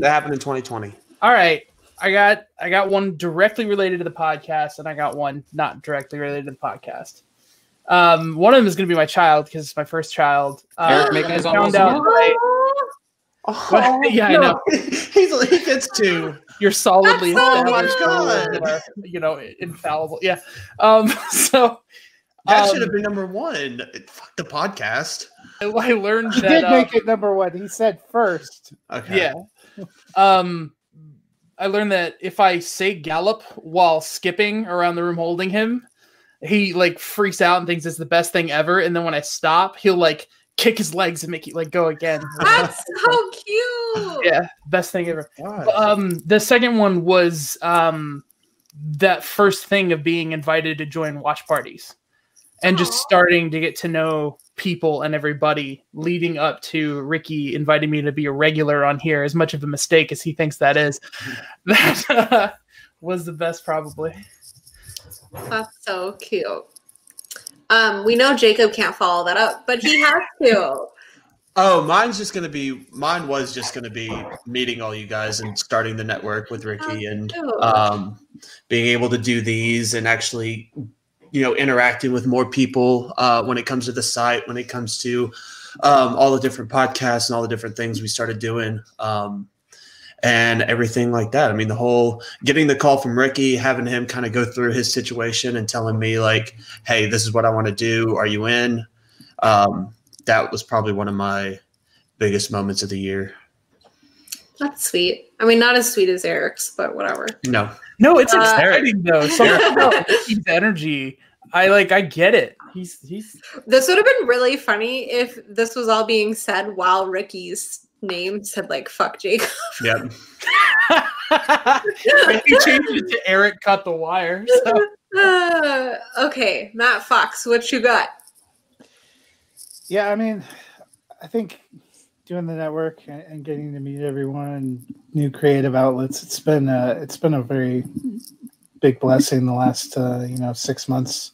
that happened in 2020? All right, I got one directly related to the podcast, and I got one not directly related to the podcast. One of them is going to be my child because it's my first child. Eric making his own. I know. He gets two. You're solidly you know, infallible. Yeah. That should have been number one. Fuck the podcast. I learned that. He did make it number one. He said first. Okay. Yeah. I learned that if I say gallop while skipping around the room holding him, he like freaks out and thinks it's the best thing ever. And then when I stop, he'll like kick his legs and make it like go again. That's so cute. Yeah, best thing ever. But, the second one was that first thing of being invited to join watch parties and just starting to get to know people and everybody leading up to Ricky inviting me to be a regular on here, as much of a mistake as he thinks that is. That was the best, probably. That's so cute. We know Jacob can't follow that up, but he has to. Oh, mine was just going to be meeting all you guys and starting the network with Ricky and being able to do these and actually, you know, interacting with more people when it comes to the site, when it comes to all the different podcasts and all the different things we started doing and everything like that. I mean, the whole getting the call from Ricky, having him kind of go through his situation and telling me like, hey, this is what I want to do. Are you in? That was probably one of my biggest moments of the year. That's sweet. I mean, not as sweet as Eric's, but whatever. No, it's exciting though. Something about Ricky's energy. I get it. He's. This would have been really funny if this was all being said while Ricky's name said like "fuck Jacob." Yep. He changed it to Eric. Cut the wire. So. Okay, Matt Fox, what you got? Yeah, I mean, I think doing the network and getting to meet everyone, new creative outlets, it's been a very big blessing the last 6 months.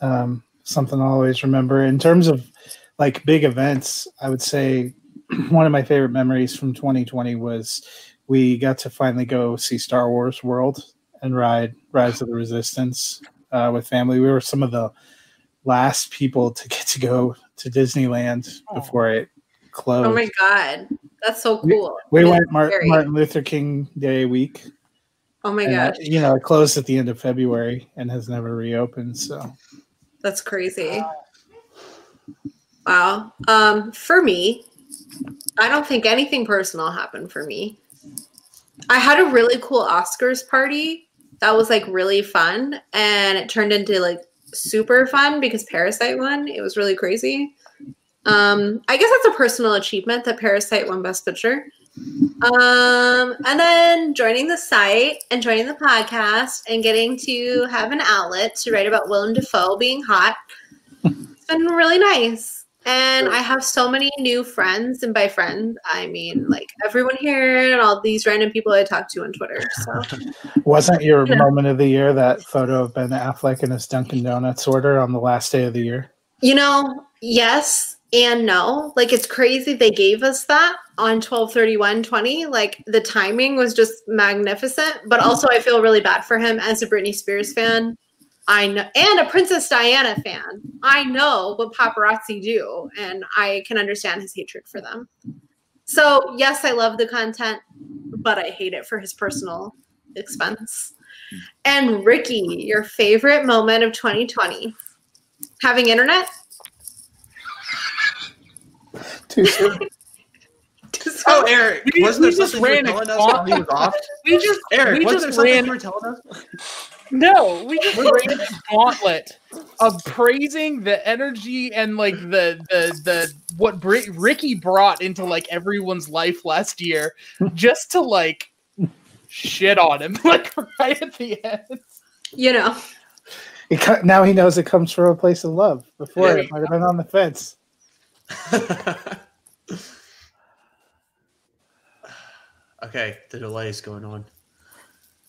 Something I'll always remember. In terms of like big events, I would say one of my favorite memories from 2020 was we got to finally go see Star Wars World and ride Rise of the Resistance with family. We were some of the last people to get to go to Disneyland before it closed. Oh my God, that's so cool! We went Martin Luther King Day week. Oh my gosh! It closed at the end of February and has never reopened. So that's crazy. Wow. For me, I don't think anything personal happened for me. I had a really cool Oscars party that was like really fun, and it turned into like super fun because Parasite won. It was really crazy. I guess that's a personal achievement that Parasite won Best Picture. And then joining the site and joining the podcast and getting to have an outlet to write about Willem Dafoe being hot. It's been really nice. And I have so many new friends, and by friends, I mean like everyone here and all these random people I talk to on Twitter. So. Wasn't your moment of the year that photo of Ben Affleck and his Dunkin' Donuts order on the last day of the year? Yes and no. Like, it's crazy they gave us that on 12/31/20. Like, the timing was just magnificent. But also, I feel really bad for him as a Britney Spears fan. I know, and a Princess Diana fan. I know what paparazzi do, and I can understand his hatred for them. So, yes, I love the content, but I hate it for his personal expense. And Ricky, your favorite moment of 2020? Having internet? Too soon. Oh, Eric, wasn't there something you were telling us? No, we just ran a gauntlet of praising the energy and like the what Ricky brought into like everyone's life last year, just to like shit on him like right at the end. Now he knows it comes from a place of love. Before it might have been on the fence. Okay, the delay is going on.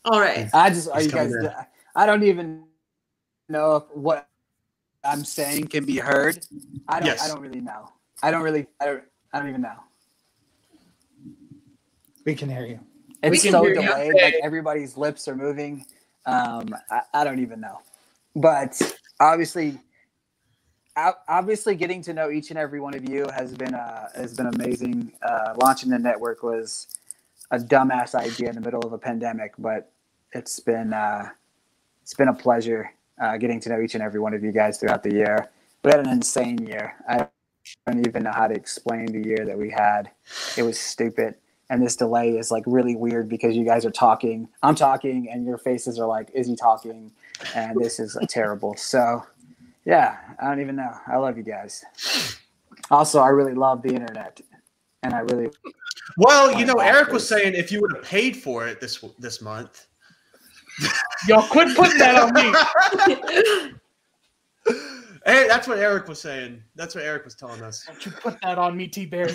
All right. I don't even know if what I'm saying can be heard. I don't really know. I don't even know. We can hear you. It's so delayed. You. Like, everybody's lips are moving. I don't even know. But obviously getting to know each and every one of you has been amazing. Launching the network was a dumbass idea in the middle of a pandemic, but it's been a pleasure getting to know each and every one of you guys throughout the year. We had an insane year. I don't even know how to explain the year that we had. It was stupid. And this delay is like really weird because you guys are talking, I'm talking, and your faces are like, is he talking? And this is terrible. So yeah, I don't even know. I love you guys. Also, I really love the internet, and I really. Well, you know, Eric was saying if you would have paid for it this month. Y'all quit putting that on me. Hey, that's what Eric was saying. That's what Eric was telling us. Don't you put that on me, T. Barry.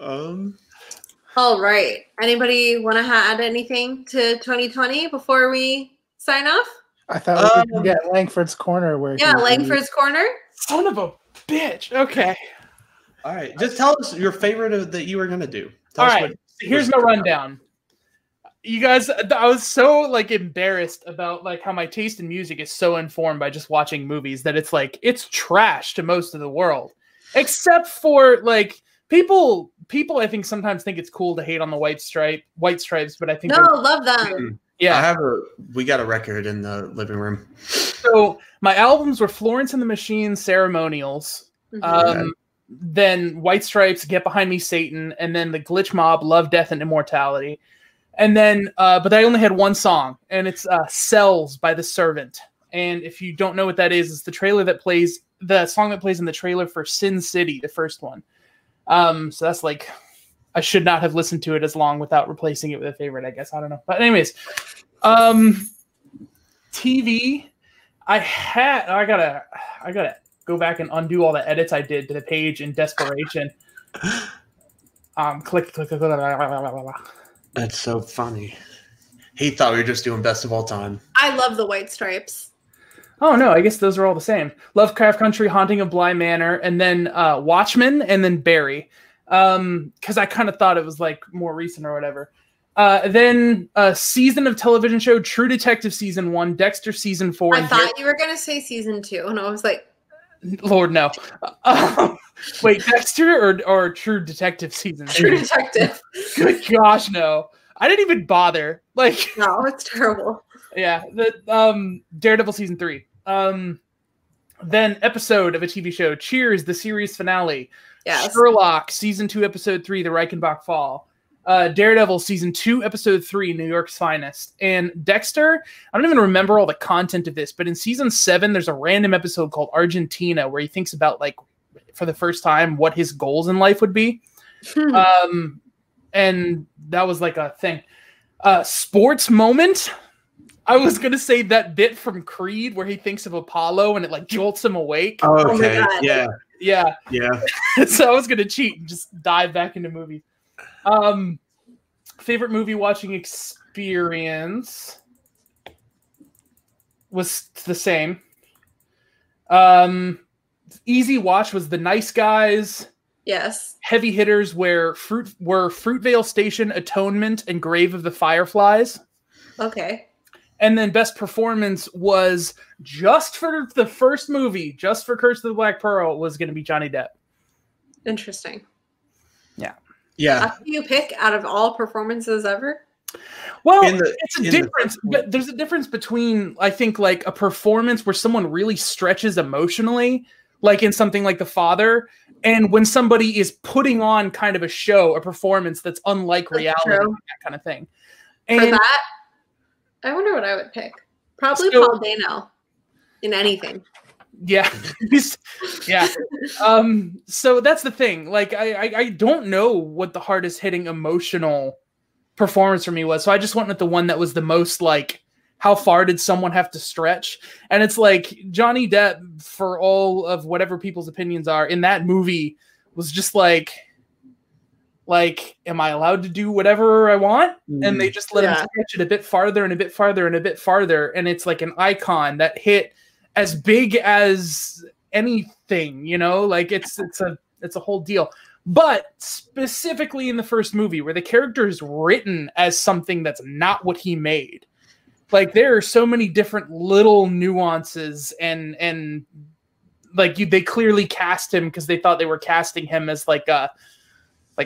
All right. Anybody want to add anything to 2020 before we sign off? I thought we could get Langford's Corner. Langford's Corner. Son of a bitch. Okay. All right. Just tell us your favorite that you were going to do. All right. Here's my rundown. You guys, I was so embarrassed about how my taste in music is so informed by just watching movies that it's it's trash to most of the world, except for people. I think sometimes think it's cool to hate on the White Stripes, but I think love them. Yeah, we got a record in the living room. So my albums were Florence and the Machine, Ceremonials, then White Stripes, Get Behind Me, Satan, and then the Glitch Mob, Love, Death, and Immortality. And then, but I only had one song, and it's Cells by The Servant. And if you don't know what that is, it's the song that plays in the trailer for Sin City, the first one. So that's I should not have listened to it as long without replacing it with a favorite, I guess. I don't know. But anyways, TV, I gotta go back and undo all the edits I did to the page in desperation. Click. Blah, blah, blah, blah, blah, blah. That's so funny. He thought we were just doing best of all time. I love the White Stripes. Oh, no, I guess those are all the same. Lovecraft Country, Haunting of Bly Manor, and then Watchmen, and then Barry. Because I kind of thought it was more recent or whatever. Then a season of television show, True Detective Season 1, Dexter Season 4. I thought you were going to say Season 2, and I was like... Lord, no. Wait, Dexter or True Detective Season 2? True Detective. Good gosh, no. I didn't even bother. No, it's terrible. Yeah, the Daredevil Season 3. Then episode of a TV show, Cheers, the series finale. Yes. Sherlock, Season 2, Episode 3, The Reichenbach Fall. Daredevil Season 2, Episode 3, New York's Finest. And Dexter, I don't even remember all the content of this, but in Season 7, there's a random episode called Argentina where he thinks about, for the first time, what his goals in life would be. And that was, a thing. Sports moment. I was going to say that bit from Creed where he thinks of Apollo and it, jolts him awake. Oh, okay. Oh yeah. So I was going to cheat and just dive back into movies. Favorite movie watching experience was the same. Easy watch was The Nice Guys. Yes. Heavy hitters were Fruitvale Station, Atonement, and Grave of the Fireflies. Okay. And then best performance was just for the first movie, just for Curse of the Black Pearl, was going to be Johnny Depp. Interesting. Yeah. Yeah. How do you pick out of all performances ever? Well, it's a difference. But there's a difference between, I think, a performance where someone really stretches emotionally, in something like The Father, and when somebody is putting on kind of a show, a performance that's unlike reality, that kind of thing. And for that, I wonder what I would pick. Probably Paul Dano in anything. Yeah. Yeah. So that's the thing. I don't know what the hardest hitting emotional performance for me was. So I just went with the one that was the most how far did someone have to stretch? And it's Johnny Depp, for all of whatever people's opinions are, in that movie was just am I allowed to do whatever I want? And they just let him stretch it a bit farther and a bit farther and a bit farther. And it's an icon that hit as big as anything, it's a whole deal. But specifically in the first movie, where the character is written as something that's not what he made, there are so many different little nuances, and they clearly cast him because they thought they were casting him as a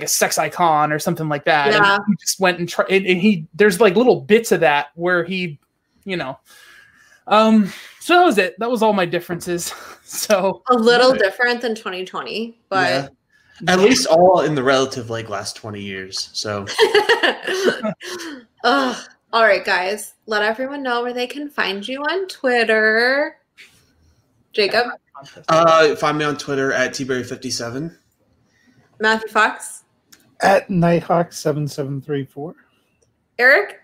sex icon or something like that. Yeah. And he just went and tried, and he there's little bits of that where he, So that was it. That was all my differences. So a little different than 2020, but at least all in the relative last 20 years. So all right, guys, let everyone know where they can find you on Twitter. Jacob, Find me on Twitter at tberry57. Matthew Fox at nighthawk7734. Eric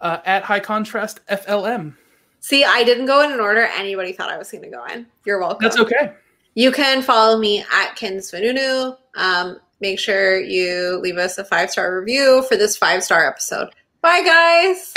at high contrast FLM. See, I didn't go in an order anybody thought I was going to go in. You're welcome. That's okay. You can follow me at kinsmanunu. Make sure you leave us a 5-star review for this 5-star episode. Bye, guys.